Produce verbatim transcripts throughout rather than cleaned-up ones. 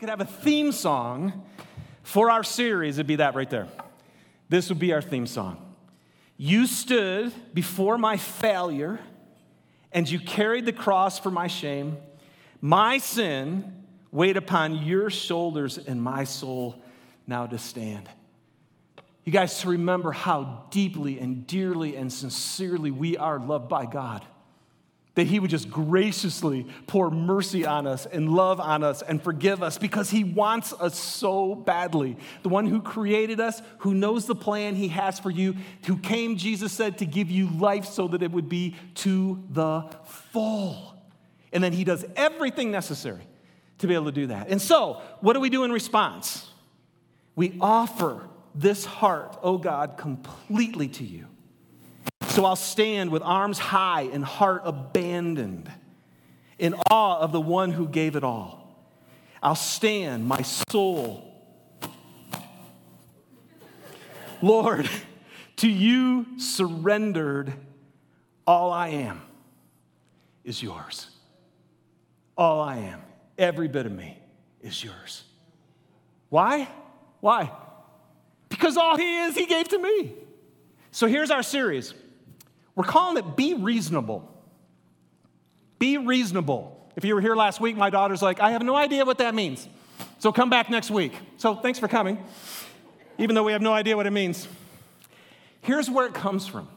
could have a theme song for our series, it'd be that right there. This would be our theme song. You stood before my failure, and you carried the cross for my shame. My sin weighed upon your shoulders, and my soul now to stand. You guys, to remember how deeply and dearly and sincerely we are loved by God. That he would just graciously pour mercy on us and love on us and forgive us because he wants us so badly. The one who created us, who knows the plan he has for you, who came, Jesus said, to give you life so that it would be to the full. And then he does everything necessary to be able to do that. And so, what do we do in response? We offer this heart, oh God, completely to you. So I'll stand with arms high and heart abandoned in awe of the one who gave it all. I'll stand, my soul. Lord, to you surrendered, all I am is yours. All I am, every bit of me is yours. Why? Why? Because all he is, he gave to me. So here's our series. We're calling it Be Reasonable. Be reasonable. If you were here last week, my daughter's like, I have no idea what that means. So come back next week. So thanks for coming, even though we have no idea what it means. Here's where it comes from.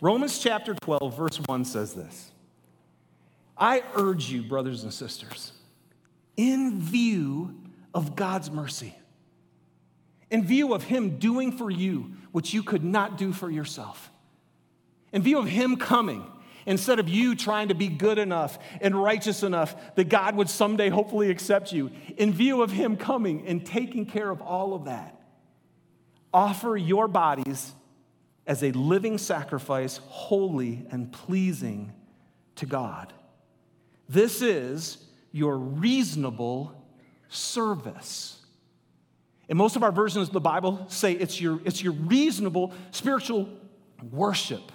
Romans chapter twelve, verse one says this. I urge you, brothers and sisters, in view of God's mercy, in view of him doing for you what you could not do for yourself, in view of him coming, instead of you trying to be good enough and righteous enough that God would someday hopefully accept you, in view of him coming and taking care of all of that, offer your bodies as a living sacrifice, holy and pleasing to God. This is your reasonable service. And most of our versions of the Bible say it's your, it's your reasonable spiritual worship.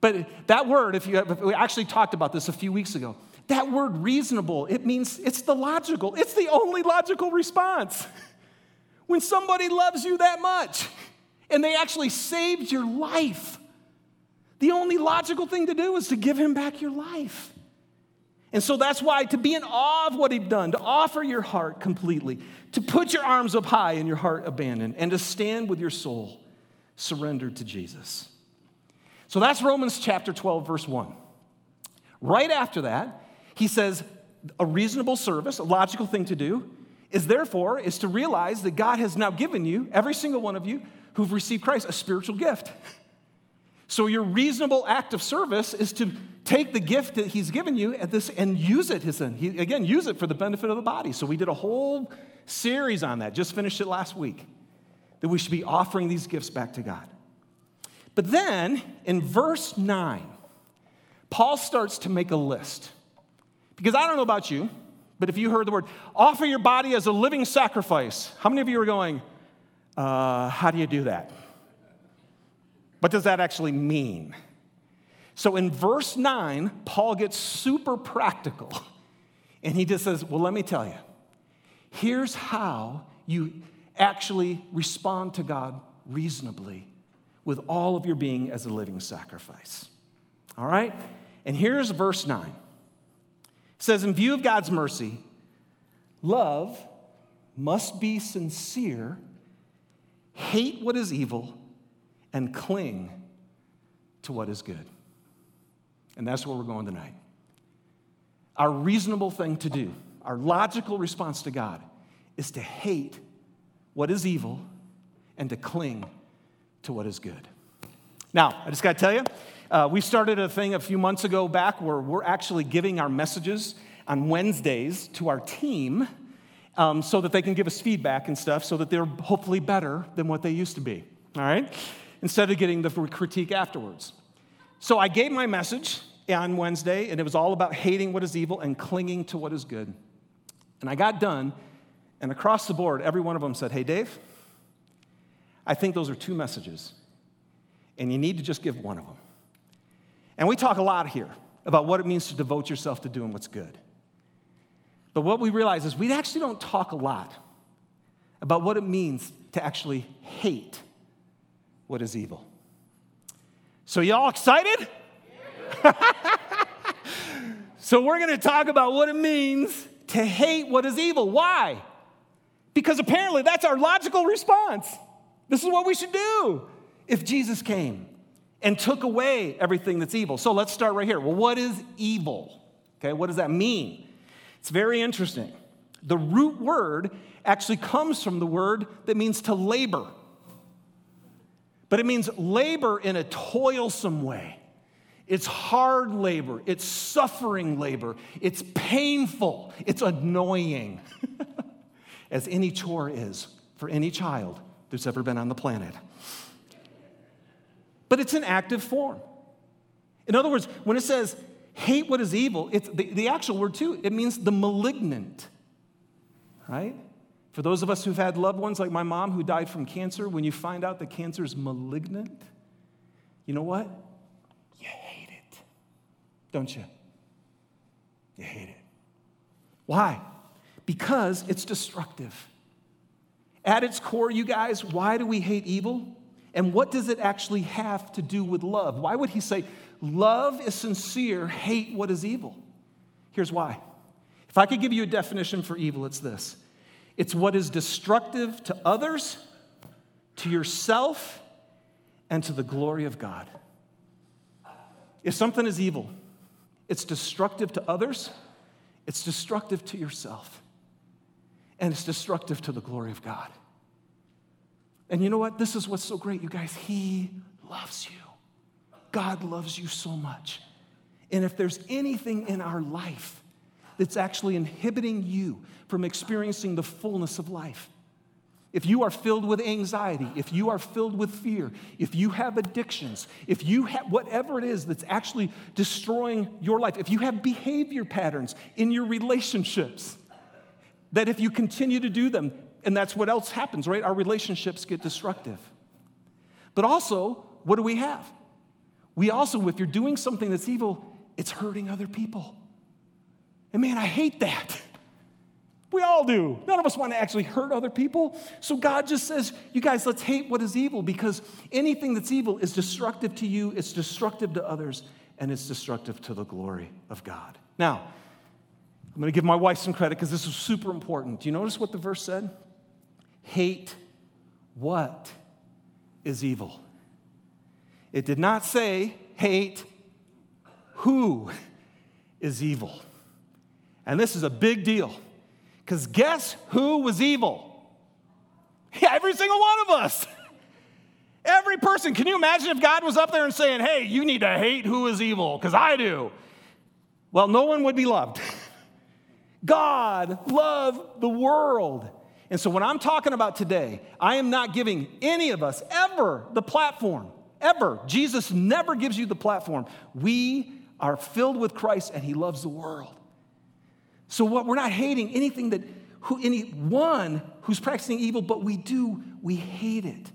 But that word, if you have, we actually talked about this a few weeks ago, that word reasonable, it means it's the logical, it's the only logical response. When somebody loves you that much and they actually saved your life, the only logical thing to do is to give him back your life. And so that's why to be in awe of what he'd done, to offer your heart completely, to put your arms up high and your heart abandoned, and to stand with your soul surrendered to Jesus. So that's Romans chapter twelve, verse one. Right after that, he says a reasonable service, a logical thing to do, is therefore is to realize that God has now given you, every single one of you who've received Christ, a spiritual gift. So your reasonable act of service is to take the gift that he's given you at this and use it, his son. He, again, use it for the benefit of the body. So we did a whole series on that, just finished it last week, that we should be offering these gifts back to God. But then, in verse nine, Paul starts to make a list. Because I don't know about you, but if you heard the word, offer your body as a living sacrifice. How many of you are going, uh, how do you do that? What does that actually mean? So in verse nine, Paul gets super practical. And he just says, well, let me tell you. Here's how you actually respond to God reasonably, with all of your being as a living sacrifice. All right? And here's verse nine. It says, in view of God's mercy, love must be sincere, hate what is evil, and cling to what is good. And that's where we're going tonight. Our reasonable thing to do, our logical response to God, is to hate what is evil and to cling to what is good. Now, I just got to tell you, uh, we started a thing a few months ago back where we're actually giving our messages on Wednesdays to our team um, so that they can give us feedback and stuff so that they're hopefully better than what they used to be, all right? Instead of getting the critique afterwards. So I gave my message on Wednesday, and it was all about hating what is evil and clinging to what is good. And I got done, and across the board, every one of them said, hey, Dave, I think those are two messages, and you need to just give one of them. And we talk a lot here about what it means to devote yourself to doing what's good. But what we realize is we actually don't talk a lot about what it means to actually hate what is evil. So y'all excited? Yeah. So we're going to talk about what it means to hate what is evil. Why? Because apparently that's our logical response. This is what we should do if Jesus came and took away everything that's evil. So let's start right here. Well, what is evil? Okay, what does that mean? It's very interesting. The root word actually comes from the word that means to labor. But it means labor in a toilsome way. It's hard labor. It's suffering labor. It's painful. It's annoying, as any chore is for any child that's ever been on the planet. But it's an active form. In other words, when it says hate what is evil, it's the, the actual word too, it means the malignant, right? For those of us who've had loved ones like my mom who died from cancer, when you find out that cancer is malignant, you know what? You hate it, don't you? You hate it. Why? Because it's destructive. At its core, you guys, why do we hate evil? And what does it actually have to do with love? Why would he say, love is sincere, hate what is evil? Here's why. If I could give you a definition for evil, it's this. It's what is destructive to others, to yourself, and to the glory of God. If something is evil, it's destructive to others, it's destructive to yourself, and it's destructive to the glory of God. And you know what? This is what's so great, you guys. He loves you. God loves you so much. And if there's anything in our life that's actually inhibiting you from experiencing the fullness of life, if you are filled with anxiety, if you are filled with fear, if you have addictions, if you have whatever it is that's actually destroying your life, if you have behavior patterns in your relationships, that if you continue to do them, and that's what else happens, right? Our relationships get destructive. But also, what do we have? We also, if you're doing something that's evil, it's hurting other people. And man, I hate that. We all do. None of us want to actually hurt other people. So God just says, you guys, let's hate what is evil, because anything that's evil is destructive to you, it's destructive to others, and it's destructive to the glory of God. Now, I'm going to give my wife some credit because this is super important. Do you notice what the verse said? Hate what is evil. It did not say hate who is evil. And this is a big deal, because guess who was evil? Yeah, every single one of us. Every person. Can you imagine if God was up there and saying, hey, you need to hate who is evil, because I do? Well, no one would be loved. God loved the world. And so when I'm talking about today, I am not giving any of us ever the platform, ever. Jesus never gives you the platform. We are filled with Christ, and he loves the world. So what we're not hating anything that, who, anyone who's practicing evil, but we do, we hate it.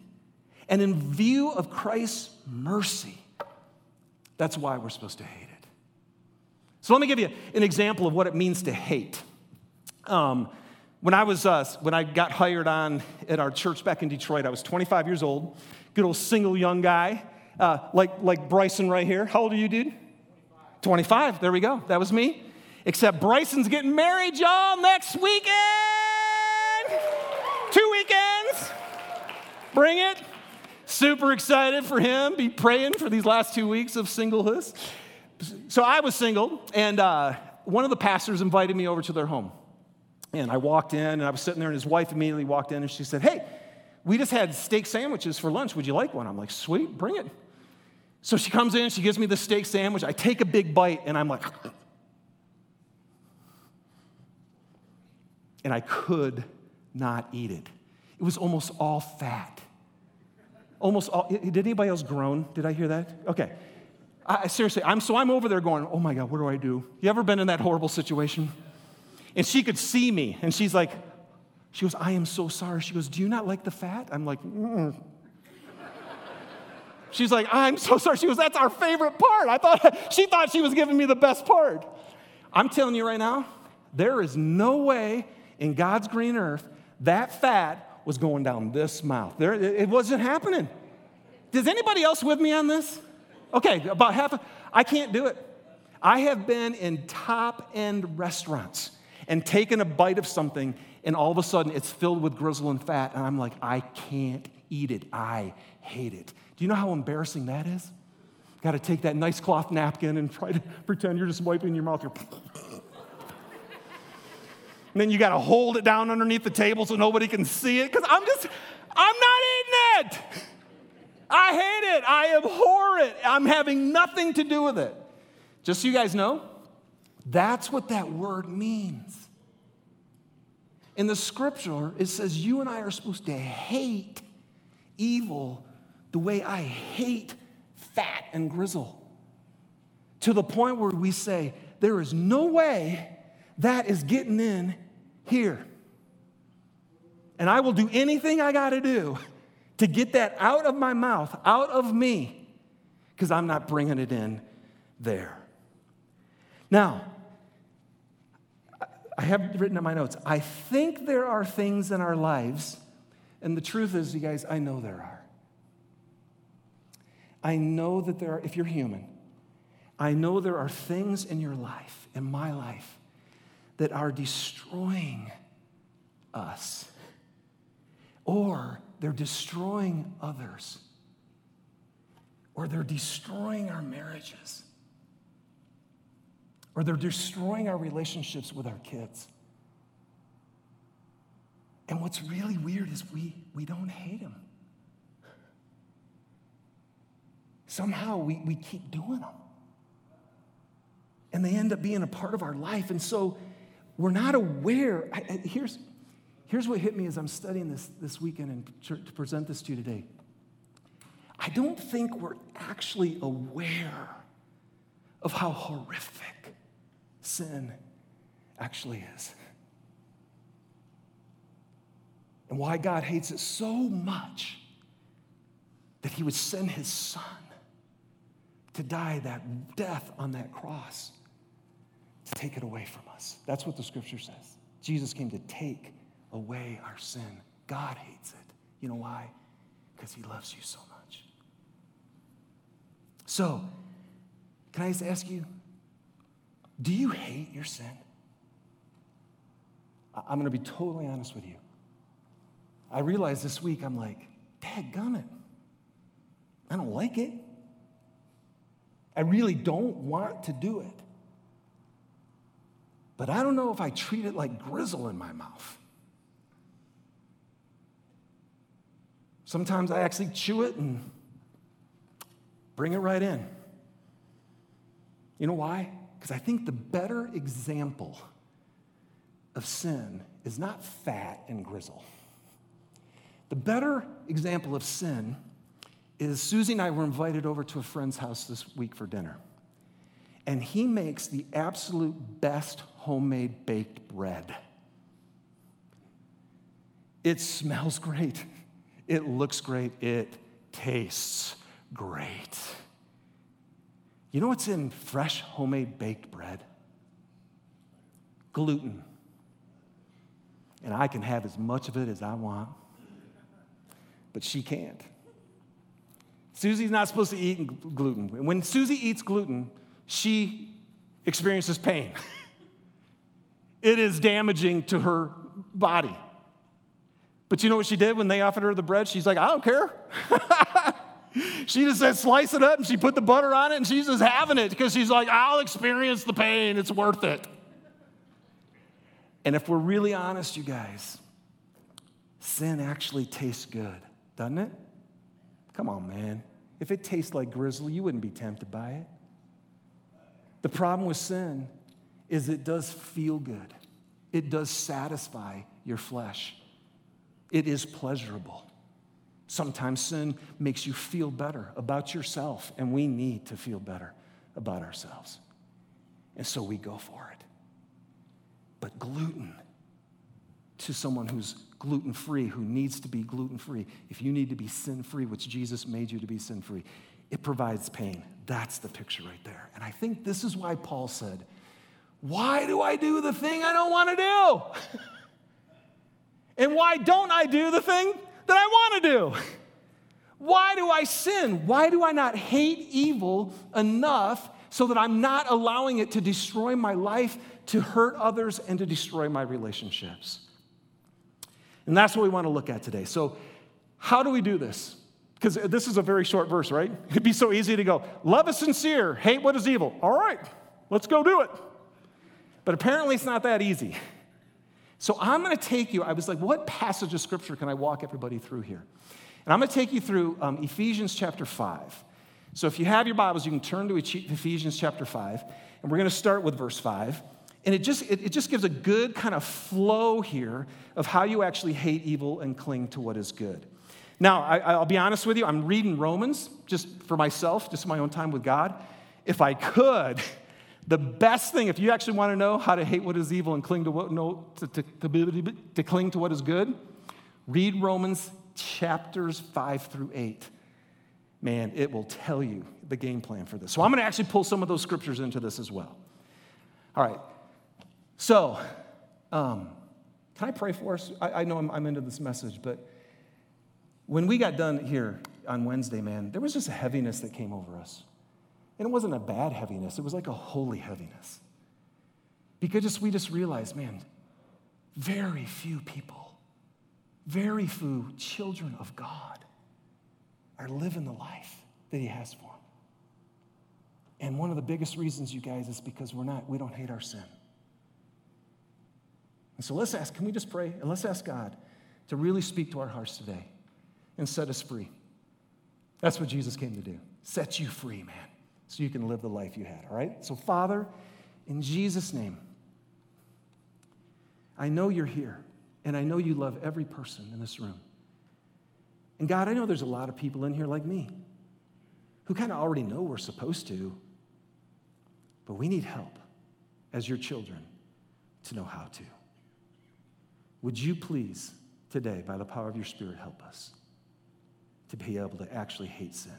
And in view of Christ's mercy, that's why we're supposed to hate it. So let me give you an example of what it means to hate. Um, When I was uh, when I got hired on at our church back in Detroit, I was twenty-five years old, good old single young guy, uh, like like Bryson right here. How old are you, dude? twenty-five. twenty-five. There we go. That was me. Except Bryson's getting married, y'all, next weekend. Two weekends. Bring it. Super excited for him. Be praying for these last two weeks of singleness. So I was single, and uh, one of the pastors invited me over to their home. And I walked in, and I was sitting there, and his wife immediately walked in, and she said, hey, we just had steak sandwiches for lunch. Would you like one? I'm like, sweet, bring it. So she comes in, she gives me the steak sandwich. I take a big bite, and I'm like, and I could not eat it. It was almost all fat. Almost all, did anybody else groan? Did I hear that? Okay. I, seriously, I'm so I'm over there going, oh, my God, what do I do? You ever been in that horrible situation? And she could see me, and she's like, she goes, I am so sorry. She goes, do you not like the fat? I'm like, mm. She's like, I'm so sorry. She goes, that's our favorite part. I thought, she thought she was giving me the best part. I'm telling you right now, There is no way in God's green earth that fat was going down this mouth. There, it wasn't happening. Is anybody else with me on this? Okay, about half of, I can't do it. I have been in top-end restaurants and taken a bite of something, and all of a sudden it's filled with gristle and fat, and I'm like, I can't eat it. I hate it. Do you know how embarrassing that is? Got to take that nice cloth napkin and try to pretend you're just wiping your mouth. And then you got to hold it down underneath the table so nobody can see it, because I'm just, I'm not eating it. I hate it. I abhor it. I'm having nothing to do with it. Just so you guys know, that's what that word means. In the scripture, it says you and I are supposed to hate evil the way I hate fat and grizzle, to the point where we say, there is no way that is getting in here. And I will do anything I got to do to get that out of my mouth, out of me, because I'm not bringing it in there. Now, I have written in my notes, I think there are things in our lives, and the truth is, you guys, I know there are. I know that there are, if you're human, I know there are things in your life, in my life, that are destroying us, or they're destroying others, or they're destroying our marriages, or they're destroying our relationships with our kids. And what's really weird is we, we don't hate them. Somehow we, we keep doing them. And they end up being a part of our life. And so we're not aware. I, I, here's, here's what hit me as I'm studying this this weekend and to, to present this to you today. I don't think we're actually aware of how horrific sin actually is, and why God hates it so much that he would send his son to die that death on that cross to take it away from us. That's what the scripture says. Jesus came to take away our sin. God hates it. You know why? Because he loves you so much. So, can I just ask you, do you hate your sin? I'm going to be totally honest with you. I realized this week, I'm like, dadgummit, I don't like it. I really don't want to do it. But I don't know if I treat it like grizzle in my mouth. Sometimes I actually chew it and bring it right in. You know why? Because I think the better example of sin is not fat and grizzle. The better example of sin is Susie and I were invited over to a friend's house this week for dinner. And he makes the absolute best homemade baked bread. It smells great. It looks great. It tastes great. You know what's in fresh homemade baked bread? Gluten. And I can have as much of it as I want, but she can't. Susie's not supposed to eat gluten. And when Susie eats gluten, she experiences pain. It is damaging to her body. But you know what she did when they offered her the bread? She's like, I don't care. She just said, slice it up, and she put the butter on it, and she's just having it because she's like, I'll experience the pain. It's worth it. And if we're really honest, you guys, sin actually tastes good, doesn't it? Come on, man. If it tastes like grizzle, you wouldn't be tempted by it. The problem with sin is it does feel good. It does satisfy your flesh. It is pleasurable. Sometimes sin makes you feel better about yourself, and we need to feel better about ourselves. And so we go for it. But gluten, to someone who's gluten-free, who needs to be gluten-free, if you need to be sin-free, which Jesus made you to be sin-free, it provides pain. That's the picture right there. And I think this is why Paul said, why do I do the thing I don't want to do? And why don't I do the thing that I want to do? Why do I sin? Why do I not hate evil enough so that I'm not allowing it to destroy my life, to hurt others, and to destroy my relationships? And that's what we want to look at today. So how do we do this? Because this is a very short verse, right? It'd be so easy to go, love is sincere, hate what is evil. All right, let's go do it. But apparently it's not that easy. So I'm going to take you, I was like, what passage of Scripture can I walk everybody through here? And I'm going to take you through um, Ephesians chapter five. So if you have your Bibles, you can turn to Ephesians chapter five, and we're going to start with verse five. And it just it, it just gives a good kind of flow here of how you actually hate evil and cling to what is good. Now, I, I'll be honest with you, I'm reading Romans just for myself, just my own time with God. If I could... The best thing, if you actually want to know how to hate what is evil and cling to what no to, to, to, to cling to what is good, read Romans chapters five through eight. Man, it will tell you the game plan for this. So I'm going to actually pull some of those scriptures into this as well. All right. So, um, can I pray for us? I, I know I'm, I'm into this message, but when we got done here on Wednesday, man, there was just a heaviness that came over us. And it wasn't a bad heaviness. It was like a holy heaviness. Because just, we just realized, man, very few people, very few children of God are living the life that He has for them. And one of the biggest reasons, you guys, is because we're not, we don't hate our sin. And so let's ask, can we just pray? And let's ask God to really speak to our hearts today and set us free. That's what Jesus came to do. Set you free, man. So you can live the life you had, all right? So, Father, in Jesus' name, I know you're here, and I know you love every person in this room. And, God, I know there's a lot of people in here like me who kind of already know we're supposed to, but we need help as your children to know how to. Would you please today, by the power of your Spirit, help us to be able to actually hate sin?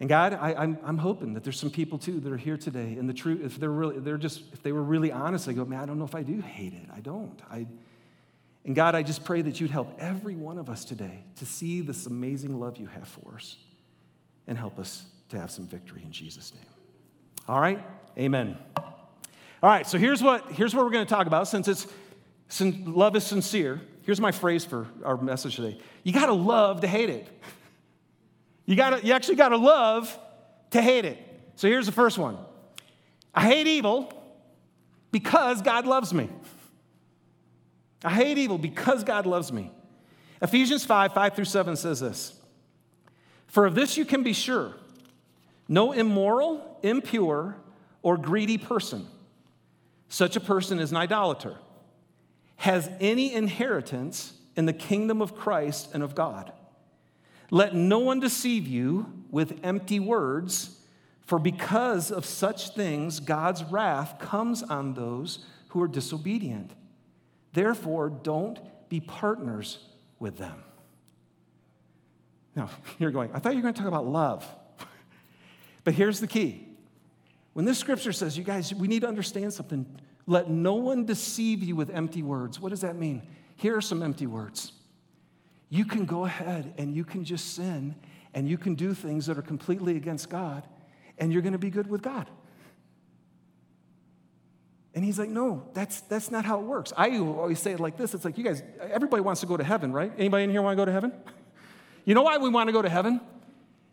And God, I, I'm, I'm hoping that there's some people too that are here today, and the truth, if they're really, they're just, if they were really honest, they go, man, I don't know if I do hate it. I don't. I, and God, I just pray that you'd help every one of us today to see this amazing love you have for us, and help us to have some victory in Jesus' name. All right, amen. All right, so here's what here's what we're going to talk about. Since it's since love is sincere, here's my phrase for our message today: you got to love to hate it. You gotta, you actually got to love to hate it. So here's the first one. I hate evil because God loves me. I hate evil because God loves me. Ephesians five, five through seven says this. For of this you can be sure, no immoral, impure, or greedy person, such a person is an idolater, has any inheritance in the kingdom of Christ and of God. Let no one deceive you with empty words, for because of such things, God's wrath comes on those who are disobedient. Therefore, don't be partners with them. Now, you're going, I thought you were going to talk about love. But here's the key. When this scripture says, you guys, we need to understand something. Let no one deceive you with empty words. What does that mean? Here are some empty words. You can go ahead and you can just sin and you can do things that are completely against God and you're going to be good with God. And he's like, no, that's that's not how it works. I always say it like this. It's like, you guys, everybody wants to go to heaven, right? Anybody in here want to go to heaven? You know why we want to go to heaven?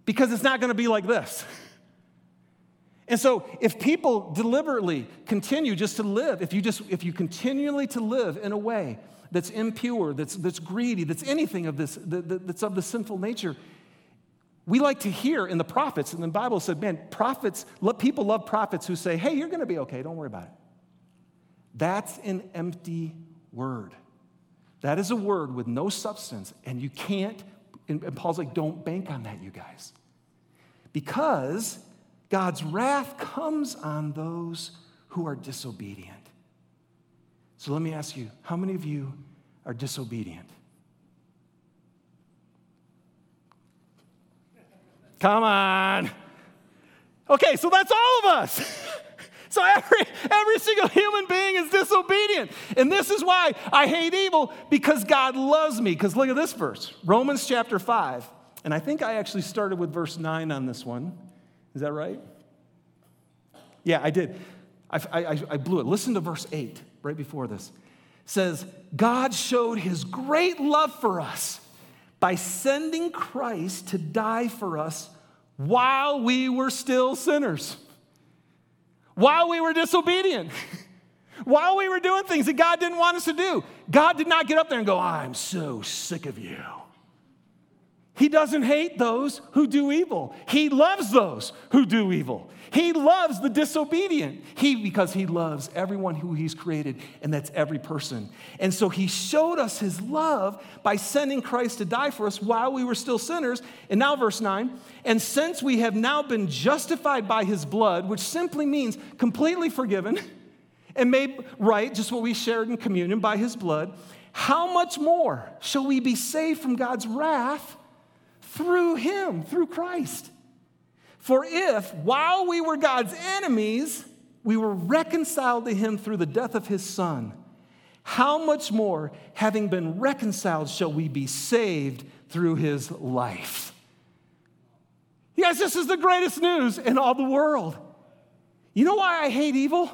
Because it's not going to be like this. And so if people deliberately continue just to live, if you just if you continually to live in a way that's impure, that's that's greedy, that's anything of this, that, that's of the sinful nature. We like to hear in the prophets, and the Bible said, man, prophets, let people love prophets who say, hey, you're going to be okay, don't worry about it. That's an empty word. That is a word with no substance, and you can't, and Paul's like, don't bank on that, you guys. Because God's wrath comes on those who are disobedient. So let me ask you, how many of you are disobedient? Come on. Okay, so that's all of us. So every, every single human being is disobedient. And this is why I hate evil, because God loves me. Because look at this verse, Romans chapter five. And I think I actually started with verse nine on this one. Is that right? Yeah, I did. I, I, I blew it. Listen to verse eight right before this. It says, God showed his great love for us by sending Christ to die for us while we were still sinners, while we were disobedient, while we were doing things that God didn't want us to do. God did not get up there and go, I'm so sick of you. He doesn't hate those who do evil. He loves those who do evil. He loves the disobedient. He, because he loves everyone who he's created, and that's every person. And so he showed us his love by sending Christ to die for us while we were still sinners. And now verse nine, and since we have now been justified by his blood, which simply means completely forgiven and made right, just what we shared in communion by his blood, how much more shall we be saved from God's wrath through him, through Christ? For if, while we were God's enemies, we were reconciled to him through the death of his son, how much more, having been reconciled, shall we be saved through his life? Yes, this is the greatest news in all the world. You know why I hate evil?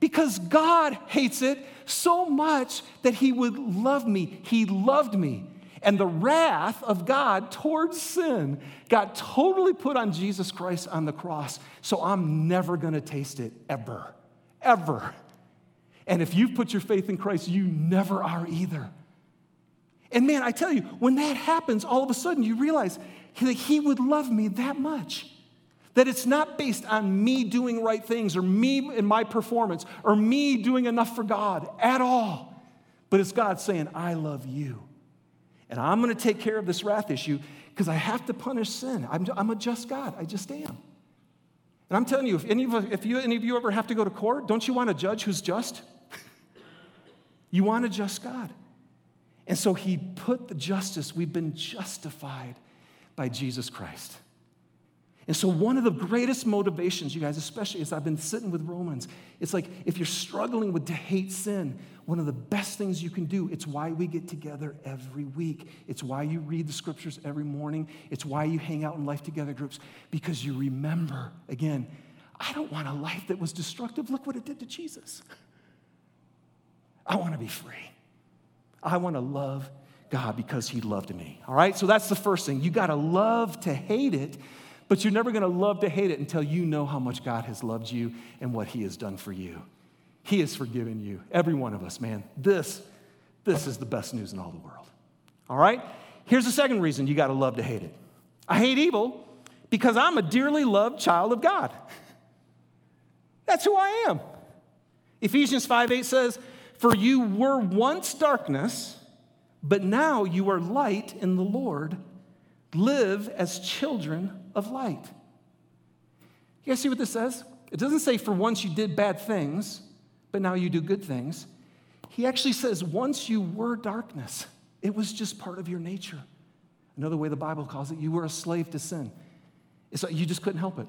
Because God hates it so much that he would love me. He loved me. And the wrath of God towards sin got totally put on Jesus Christ on the cross. So I'm never going to taste it, ever, ever. And if you've put your faith in Christ, you never are either. And man, I tell you, when that happens, all of a sudden you realize that he would love me that much. That it's not based on me doing right things or me in my performance or me doing enough for God at all. But it's God saying, I love you. And I'm going to take care of this wrath issue because I have to punish sin. I'm, I'm a just God. I just am. And I'm telling you, if any of, if you, any of you ever have to go to court, don't you want a judge who's just? You want a just God. And so he put the justice. We've been justified by Jesus Christ. And so one of the greatest motivations, you guys, especially as I've been sitting with Romans, it's like if you're struggling with to hate sin, one of the best things you can do, it's why we get together every week. It's why you read the scriptures every morning. It's why you hang out in life together groups, because you remember, again, I don't want a life that was destructive. Look what it did to Jesus. I want to be free. I want to love God because he loved me. All right, so that's the first thing. You got to love to hate it. But you're never going to love to hate it until you know how much God has loved you and what he has done for you. He has forgiven you, every one of us, man. This, this is the best news in all the world. All right? Here's the second reason you got to love to hate it. I hate evil because I'm a dearly loved child of God. That's who I am. Ephesians five eight says, for you were once darkness, but now you are light in the Lord. Live as children of light. You guys see what this says? It doesn't say for once you did bad things, but now you do good things. He actually says once you were darkness, it was just part of your nature. Another way the Bible calls it, you were a slave to sin. It's like you just couldn't help it.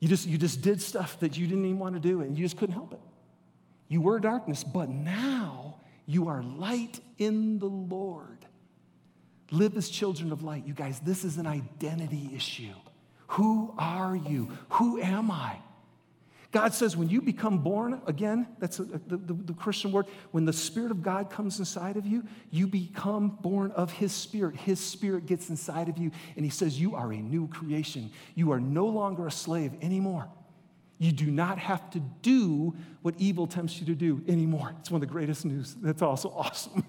You just, you just did stuff that you didn't even want to do, and you just couldn't help it. You were darkness, but now you are light in the Lord. Live as children of light. You guys, this is an identity issue. Who are you? Who am I? God says when you become born again, that's a, the, the, the Christian word, when the Spirit of God comes inside of you, you become born of his Spirit. His Spirit gets inside of you, and he says you are a new creation. You are no longer a slave anymore. You do not have to do what evil tempts you to do anymore. It's one of the greatest news. That's also awesome.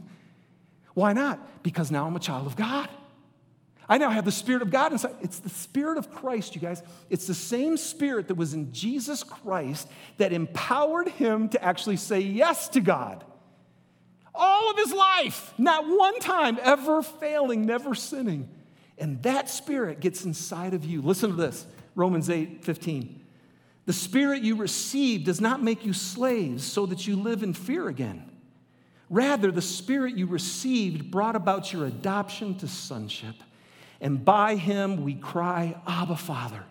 Why not? Because now I'm a child of God. I now have the Spirit of God inside. It's the Spirit of Christ, you guys. It's the same Spirit that was in Jesus Christ that empowered him to actually say yes to God. All of his life, not one time, ever failing, never sinning. And that Spirit gets inside of you. Listen to this, Romans eight fifteen. The Spirit you received does not make you slaves so that you live in fear again. Rather, the Spirit you received brought about your adoption to sonship, and by him we cry, Abba, Father.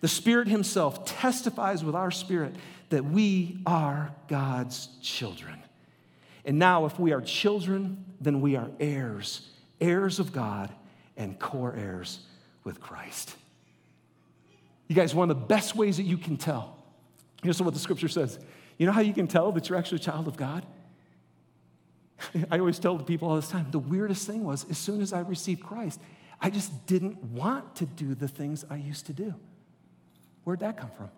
The Spirit himself testifies with our spirit that we are God's children. And now if we are children, then we are heirs, heirs of God and co-heirs with Christ. You guys, one of the best ways that you can tell, here's what the scripture says. You know how you can tell that you're actually a child of God? I always tell people all this time, the weirdest thing was, as soon as I received Christ, I just didn't want to do the things I used to do. Where'd that come from?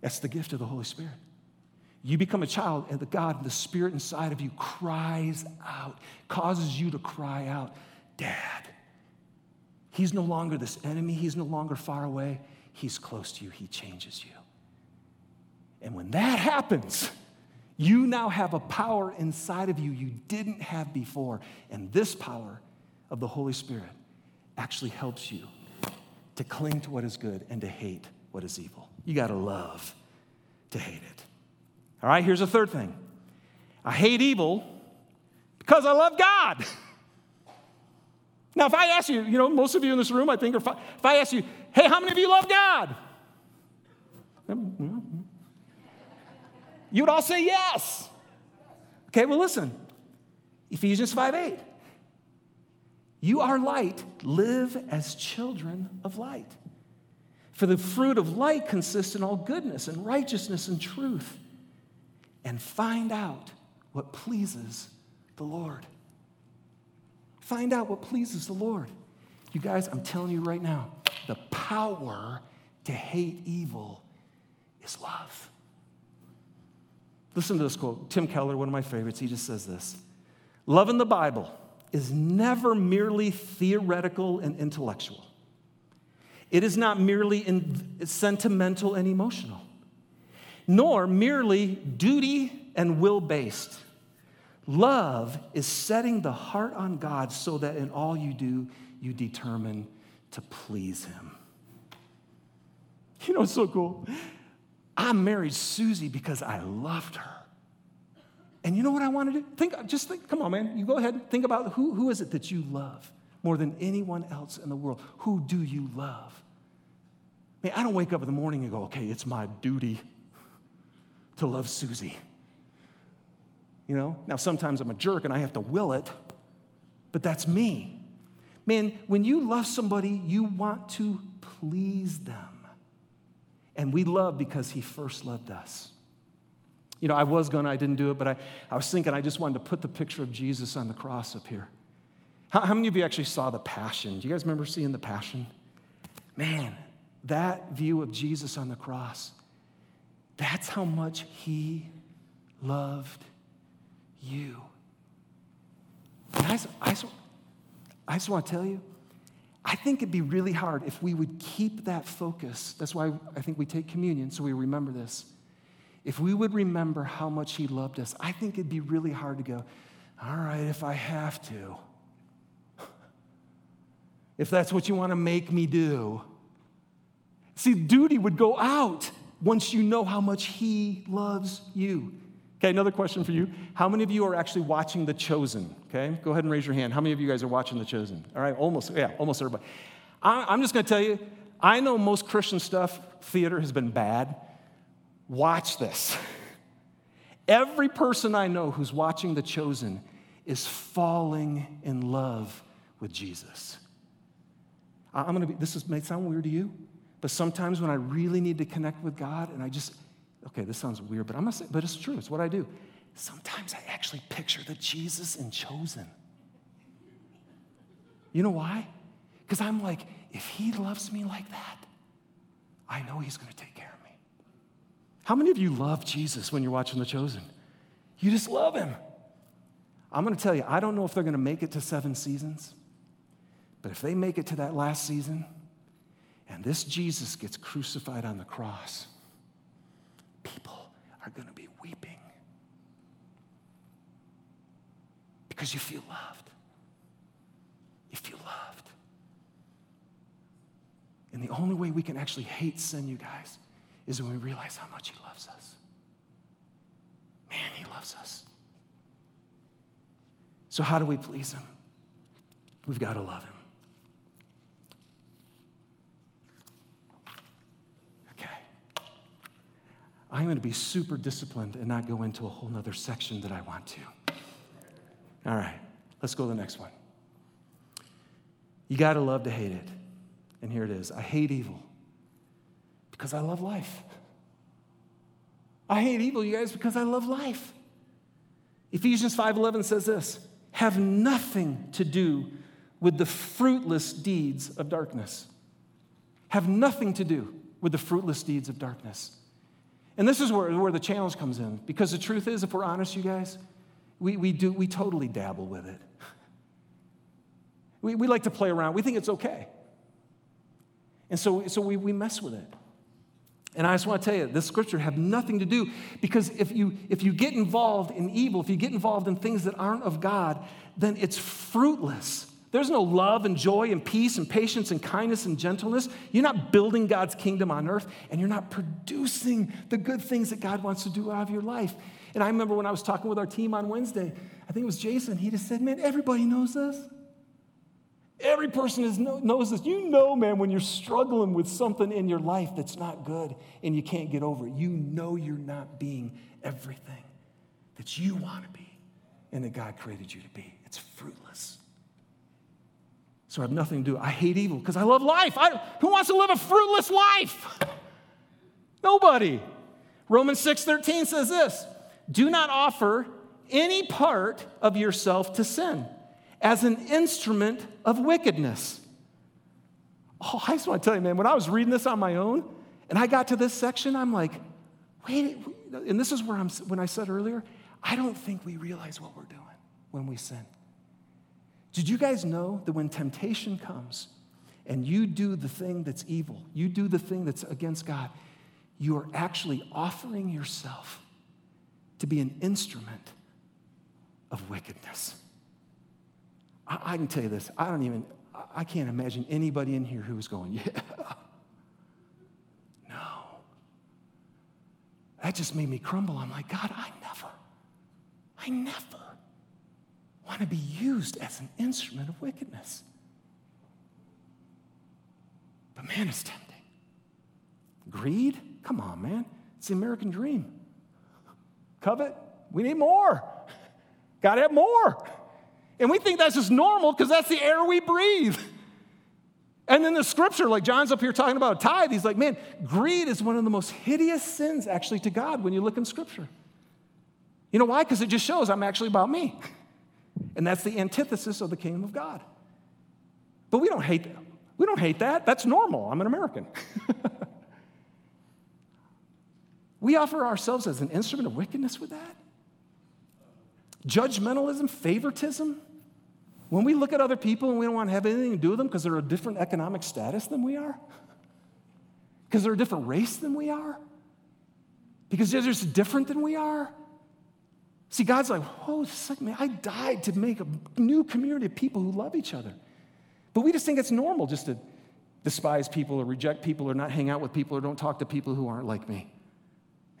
That's the gift of the Holy Spirit. You become a child, and the God and the Spirit inside of you cries out, causes you to cry out, Dad. He's no longer this enemy. He's no longer far away. He's close to you. He changes you. And when that happens, you now have a power inside of you you didn't have before. And this power of the Holy Spirit actually helps you to cling to what is good and to hate what is evil. You got to love to hate it. All right, here's a third thing. I hate evil because I love God. Now, if I ask you, you know, most of you in this room, I think, or if I, if I ask you, hey, how many of you love God? You would all say yes. Okay, well, listen. Ephesians five eight. You are light. Live as children of light. For the fruit of light consists in all goodness and righteousness and truth. And find out what pleases the Lord. Find out what pleases the Lord. You guys, I'm telling you right now, the power to hate evil is love. Listen to this quote. Tim Keller, one of my favorites, he just says this. Love in the Bible is never merely theoretical and intellectual. It is not merely sentimental and emotional, nor merely duty and will-based. Love is setting the heart on God so that in all you do, you determine to please him. You know what's so cool? I married Susie because I loved her. And you know what I want to do? Think, just think, come on, man. You go ahead and think about who, who is it that you love more than anyone else in the world? Who do you love? Man, I don't wake up in the morning and go, okay, it's my duty to love Susie. You know, now sometimes I'm a jerk and I have to will it, but that's me. Man, when you love somebody, you want to please them. And we love because he first loved us. You know, I was gonna, I didn't do it, but I, I was thinking I just wanted to put the picture of Jesus on the cross up here. How, how many of you actually saw The Passion? Do you guys remember seeing The Passion? Man, that view of Jesus on the cross, that's how much he loved you. And I, I, I just want to tell you, I think it'd be really hard if we would keep that focus. That's why I think we take communion, so we remember this. If we would remember how much he loved us, I think it'd be really hard to go, all right, if I have to, if that's what you want to make me do. See, duty would go out once you know how much he loves you. Okay, another question for you. How many of you are actually watching The Chosen? Okay, go ahead and raise your hand. How many of you guys are watching The Chosen? All right, almost, yeah, almost everybody. I'm just going to tell you, I know most Christian stuff, theater has been bad. Watch this. Every person I know who's watching The Chosen is falling in love with Jesus. I'm going to be, this is, may sound weird to you, but sometimes when I really need to connect with God and I just, okay, this sounds weird, but I'm gonna say, but it's true, it's what I do. Sometimes I actually picture the Jesus in Chosen. You know why? Because I'm like, if he loves me like that, I know he's gonna take care of me. How many of you love Jesus when you're watching The Chosen? You just love him. I'm gonna tell you, I don't know if they're gonna make it to seven seasons, but if they make it to that last season, and this Jesus gets crucified on the cross, people are going to be weeping because you feel loved. You feel loved. And the only way we can actually hate sin, you guys, is when we realize how much he loves us. Man, he loves us. So how do we please him? We've got to love him. I'm going to be super disciplined and not go into a whole nother section that I want to. All right, let's go to the next one. You got to love to hate it. And here it is. I hate evil because I love life. I hate evil, you guys, because I love life. Ephesians five eleven says this, have nothing to do with the fruitless deeds of darkness. Have nothing to do with the fruitless deeds of darkness. And this is where, where the challenge comes in, because the truth is, if we're honest, you guys, we, we do we totally dabble with it. We, we like to play around. We think it's okay. And so, so we, we mess with it. And I just want to tell you, this scripture have nothing to do, because if you if you get involved in evil, if you get involved in things that aren't of God, then it's fruitless. There's no love and joy and peace and patience and kindness and gentleness. You're not building God's kingdom on earth, and you're not producing the good things that God wants to do out of your life. And I remember when I was talking with our team on Wednesday, I think it was Jason, he just said, man, everybody knows this. Every person is, knows this. You know, man, when you're struggling with something in your life that's not good and you can't get over it, you know you're not being everything that you want to be and that God created you to be. It's fruitless. So I have nothing to do. I hate evil because I love life. I, who wants to live a fruitless life? Nobody. Romans six thirteen says this, do not offer any part of yourself to sin as an instrument of wickedness. Oh, I just want to tell you, man, when I was reading this on my own and I got to this section, I'm like, wait, and this is where I'm, when I said earlier, I don't think we realize what we're doing when we sin. Did you guys know that when temptation comes and you do the thing that's evil, you do the thing that's against God, you are actually offering yourself to be an instrument of wickedness? I, I can tell you this. I don't even, I can't imagine anybody in here who's going, yeah, no. That just made me crumble. I'm like, God, I never, I never. want to be used as an instrument of wickedness. But man, it's tempting. Greed? Come on, man. It's the American dream. Covet? We need more. Got to have more. And we think that's just normal because that's the air we breathe. And then the scripture, like John's up here talking about a tithe, he's like, man, greed is one of the most hideous sins actually to God when you look in scripture. You know why? Because it just shows I'm actually about me. And that's the antithesis of the kingdom of God. But we don't hate that. We don't hate that. That's normal. I'm an American. We offer ourselves as an instrument of wickedness with that. Judgmentalism, favoritism. When we look at other people and we don't want to have anything to do with them because they're a different economic status than we are, because they're a different race than we are, because they're just different than we are. See, God's like, whoa, this is like, man, I died to make a new community of people who love each other. But we just think it's normal just to despise people or reject people or not hang out with people or don't talk to people who aren't like me.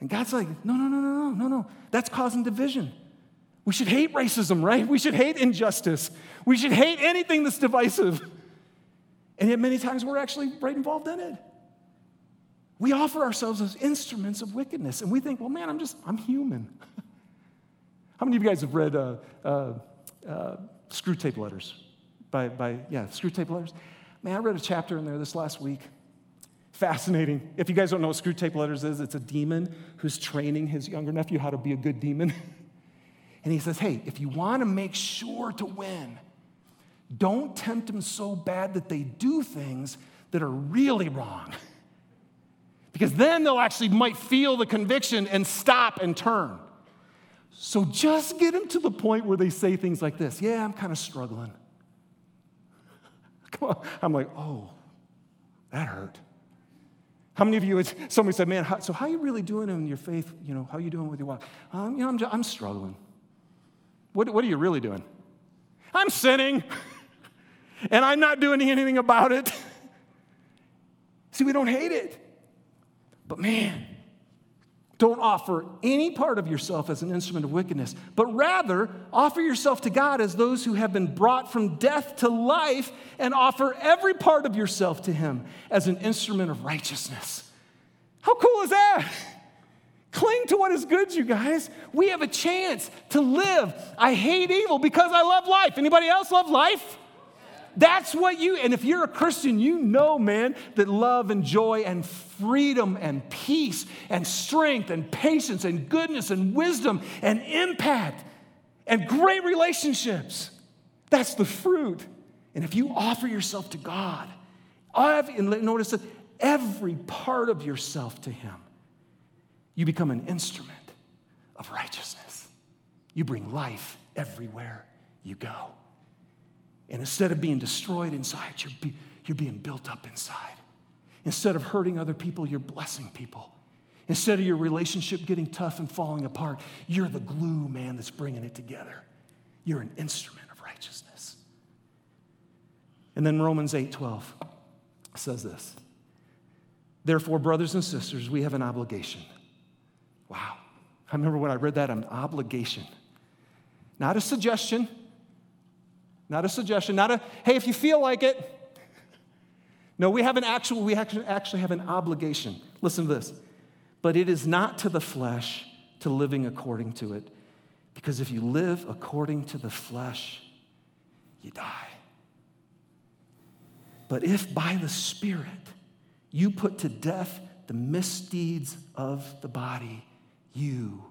And God's like, no, no, no, no, no, no, no. That's causing division. We should hate racism, right? We should hate injustice. We should hate anything that's divisive. And yet many times we're actually right involved in it. We offer ourselves as instruments of wickedness. And we think, well, man, I'm just, I'm human. How many of you guys have read uh, uh, uh, Screw Tape Letters? By, by yeah, Screw Tape Letters. Man, I read a chapter in there this last week. Fascinating. If you guys don't know what Screw Tape Letters is, it's a demon who's training his younger nephew how to be a good demon. And he says, hey, if you want to make sure to win, don't tempt them so bad that they do things that are really wrong. Because then they'll actually might feel the conviction and stop and turn. So just get them to the point where they say things like this. Yeah, I'm kind of struggling. Come on. I'm like, oh, that hurt. How many of you, it's, somebody said, man, how, so how are you really doing in your faith? You know, how are you doing with your walk? Um, you know, I'm, just, I'm struggling. What, what are you really doing? I'm sinning, and I'm not doing anything about it. See, we don't hate it. But man, don't offer any part of yourself as an instrument of wickedness, but rather offer yourself to God as those who have been brought from death to life, and offer every part of yourself to him as an instrument of righteousness. How cool is that? Cling to what is good, you guys. We have a chance to live. I hate evil because I love life. Anybody else love life? That's what you, and if you're a Christian, you know, man, that love and joy and freedom and peace and strength and patience and goodness and wisdom and impact and great relationships, that's the fruit. And if you offer yourself to God, and notice that every part of yourself to Him, you become an instrument of righteousness. You bring life everywhere you go. And instead of being destroyed inside, you're, be, you're being built up inside. Instead of hurting other people, you're blessing people. Instead of your relationship getting tough and falling apart, you're the glue, man, that's bringing it together. You're an instrument of righteousness. And then Romans eight twelve says this. Therefore, brothers and sisters, we have an obligation. Wow. I remember when I read that, an obligation. Not a suggestion. Not a suggestion, not a, hey, if you feel like it. No, we have an actual, we actually have an obligation. Listen to this. But it is not to the flesh to living according to it. Because if you live according to the flesh, you die. But if by the Spirit you put to death the misdeeds of the body, you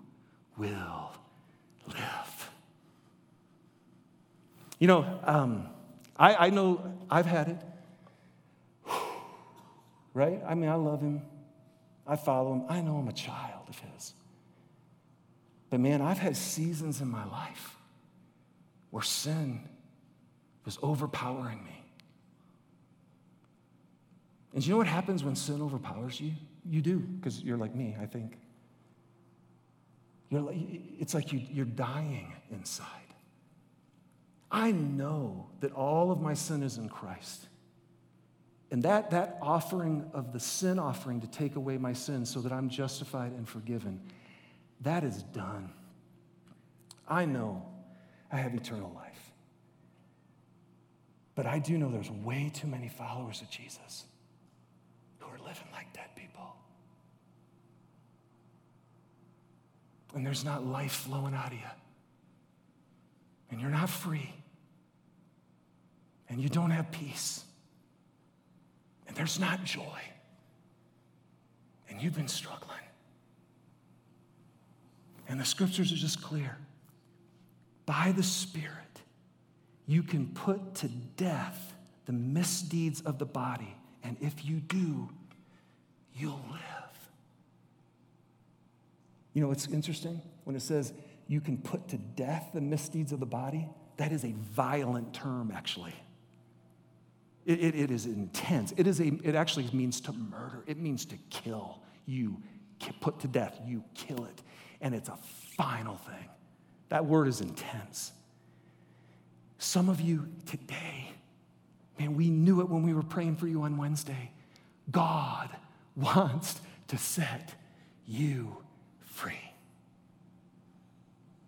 will live. You know, um, I, I know I've had it, right? I mean, I love him. I follow him. I know I'm a child of his. But man, I've had seasons in my life where sin was overpowering me. And you know what happens when sin overpowers you? You do, because you're like me, I think. You're like, it's like you, you're dying inside. I know that all of my sin is in Christ. And that, that offering of the sin offering to take away my sin so that I'm justified and forgiven, that is done. I know I have eternal life. But I do know there's way too many followers of Jesus who are living like dead people. And there's not life flowing out of you. And you're not free. And you don't have peace. And there's not joy. And you've been struggling. And the scriptures are just clear. By the Spirit, you can put to death the misdeeds of the body. And if you do, you'll live. You know what's interesting? When it says you can put to death the misdeeds of the body, that is a violent term, actually. It, it, it is intense. It is a. It actually means to murder. It means to kill. You put to death. You kill it. And it's a final thing. That word is intense. Some of you today, man, we knew it when we were praying for you on Wednesday. God wants to set you free.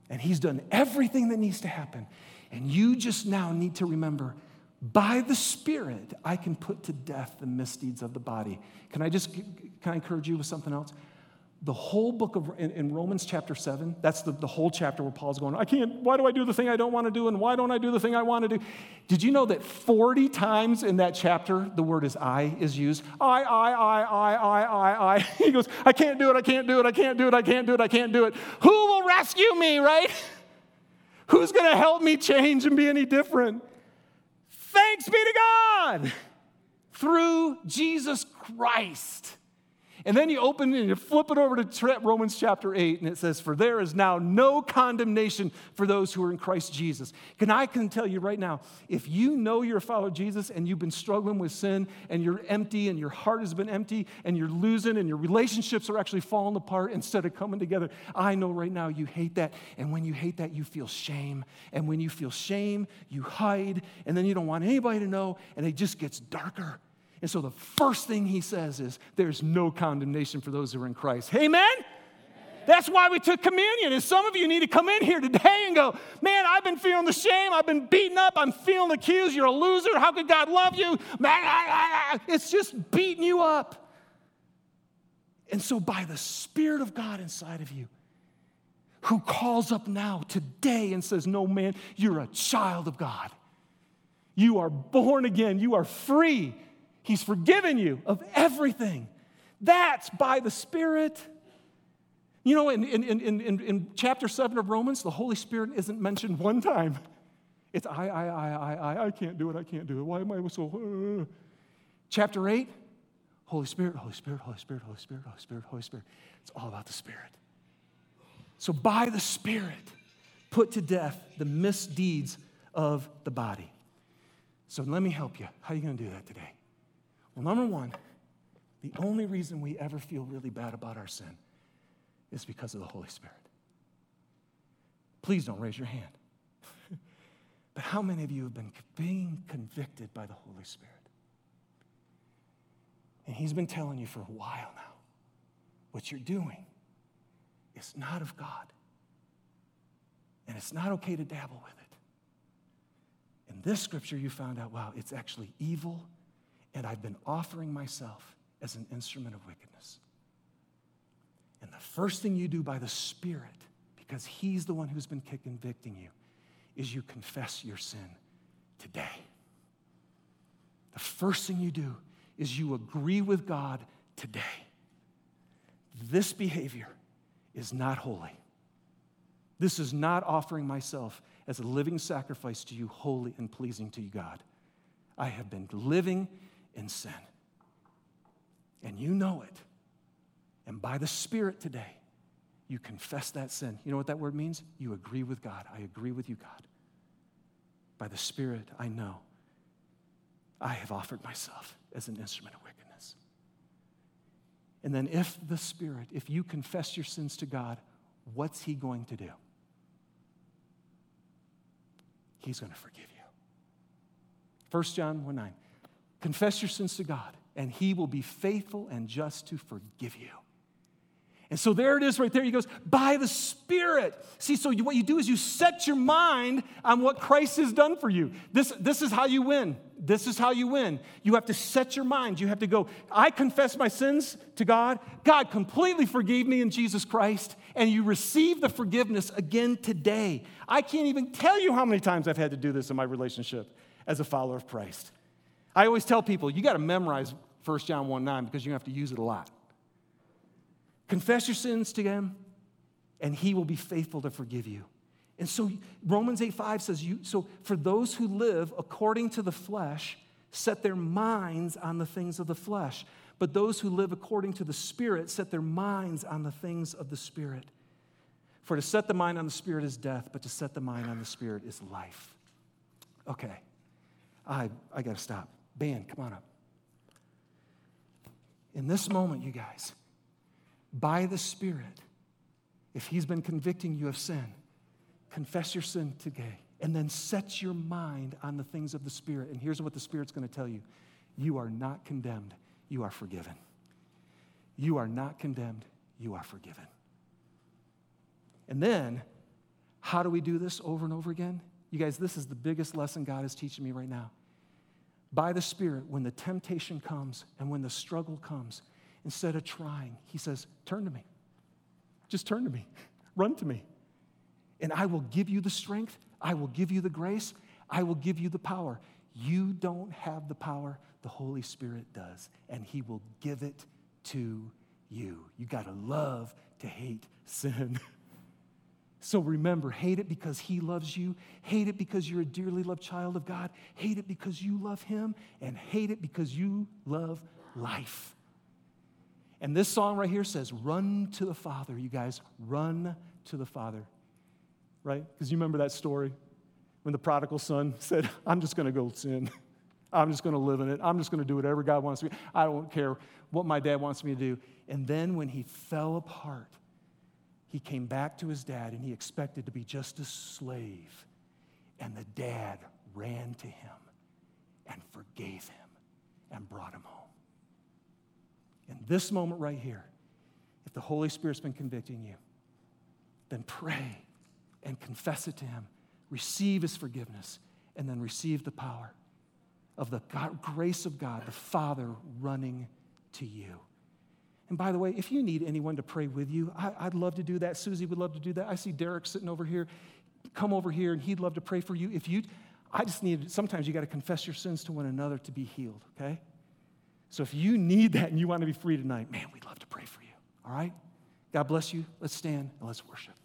And He's done everything that needs to happen. And you just now need to remember, by the Spirit, I can put to death the misdeeds of the body. Can I just, can I encourage you with something else? The whole book of, in, in Romans chapter seven, that's the, the whole chapter where Paul's going, I can't, why do I do the thing I don't want to do? And why don't I do the thing I want to do? Did you know that forty times in that chapter, the word is I is used? I, I, I, I, I, I, I. He goes, I can't do it, I can't do it, I can't do it, I can't do it, I can't do it. Who? Rescue me, right? Who's going to help me change and be any different? Thanks be to God through Jesus Christ. And then you open it and you flip it over to Romans chapter eight, and it says, for there is now no condemnation for those who are in Christ Jesus. Can I can tell you right now, if you know you're a follower of Jesus and you've been struggling with sin and you're empty and your heart has been empty and you're losing and your relationships are actually falling apart instead of coming together, I know right now you hate that. And when you hate that, you feel shame. And when you feel shame, you hide, and then you don't want anybody to know, and it just gets darker. And so the first thing he says is, there's no condemnation for those who are in Christ. Amen? Amen? That's why we took communion. And some of you need to come in here today and go, man, I've been feeling the shame. I've been beaten up. I'm feeling accused. You're a loser. How could God love you? It's just beating you up. And so by the Spirit of God inside of you, who calls up now today and says, no, man, you're a child of God. You are born again. You are free. He's forgiven you of everything. That's by the Spirit. You know, in, in, in, in, in chapter seven of Romans, the Holy Spirit isn't mentioned one time. It's I, I, I, I, I, I can't do it, I can't do it. Why am I so... Uh. Chapter eight, Holy Spirit, Holy Spirit, Holy Spirit, Holy Spirit, Holy Spirit, Holy Spirit. It's all about the Spirit. So by the Spirit, put to death the misdeeds of the body. So let me help you. How are you going to do that today? Well, number one, the only reason we ever feel really bad about our sin is because of the Holy Spirit. Please don't raise your hand. But how many of you have been being convicted by the Holy Spirit? And he's been telling you for a while now, what you're doing is not of God. And it's not okay to dabble with it. In this scripture, you found out, wow, it's actually evil, and I've been offering myself as an instrument of wickedness. And the first thing you do by the Spirit, because he's the one who's been convicting you, is you confess your sin today. The first thing you do is you agree with God today. This behavior is not holy. This is not offering myself as a living sacrifice to you, holy and pleasing to you, God. I have been living in sin. And you know it. And by the Spirit today, you confess that sin. You know what that word means? You agree with God. I agree with you, God. By the Spirit, I know I have offered myself as an instrument of wickedness. And then if the Spirit, if you confess your sins to God, what's he going to do? He's going to forgive you. First John one nine, confess your sins to God, and he will be faithful and just to forgive you. And so there it is right there. He goes, by the Spirit. See, so you, what you do is you set your mind on what Christ has done for you. This, this is how you win. This is how you win. You have to set your mind. You have to go, I confess my sins to God. God completely forgave me in Jesus Christ. And you receive the forgiveness again today. I can't even tell you how many times I've had to do this in my relationship as a follower of Christ. I always tell people, you got to memorize First John one nine because you have to use it a lot. Confess your sins to him, and he will be faithful to forgive you. And so Romans eight five says, "You so for those who live according to the flesh, set their minds on the things of the flesh. But those who live according to the Spirit, set their minds on the things of the Spirit. For to set the mind on the Spirit is death, but to set the mind on the Spirit is life." Okay, I, I got to stop. Band, come on up. In this moment, you guys, by the Spirit, if he's been convicting you of sin, confess your sin today, and then set your mind on the things of the Spirit. And here's what the Spirit's going to tell you. You are not condemned. You are forgiven. You are not condemned. You are forgiven. And then, how do we do this over and over again? You guys, this is the biggest lesson God is teaching me right now. By the Spirit, when the temptation comes and when the struggle comes, instead of trying, he says, turn to me. Just turn to me. Run to me. And I will give you the strength. I will give you the grace. I will give you the power. You don't have the power. The Holy Spirit does. And he will give it to you. You got to love to hate sin. So remember, hate it because he loves you. Hate it because you're a dearly loved child of God. Hate it because you love him. And hate it because you love life. And this song right here says, run to the Father, you guys. Run to the Father, right? Because you remember that story when the prodigal son said, I'm just going to go sin. I'm just going to live in it. I'm just going to do whatever God wants me. I don't care what my dad wants me to do. And then when he fell apart, he came back to his dad, and he expected to be just a slave. And the dad ran to him and forgave him and brought him home. In this moment right here, if the Holy Spirit's been convicting you, then pray and confess it to him. Receive his forgiveness, and then receive the power of the God, grace of God, the Father running to you. And by the way, if you need anyone to pray with you, I, I'd love to do that. Susie would love to do that. I see Derek sitting over here. Come over here, and he'd love to pray for you. If you, I just need, sometimes you got to confess your sins to one another to be healed, okay? So if you need that and you want to be free tonight, man, we'd love to pray for you, all right? God bless you. Let's stand and let's worship.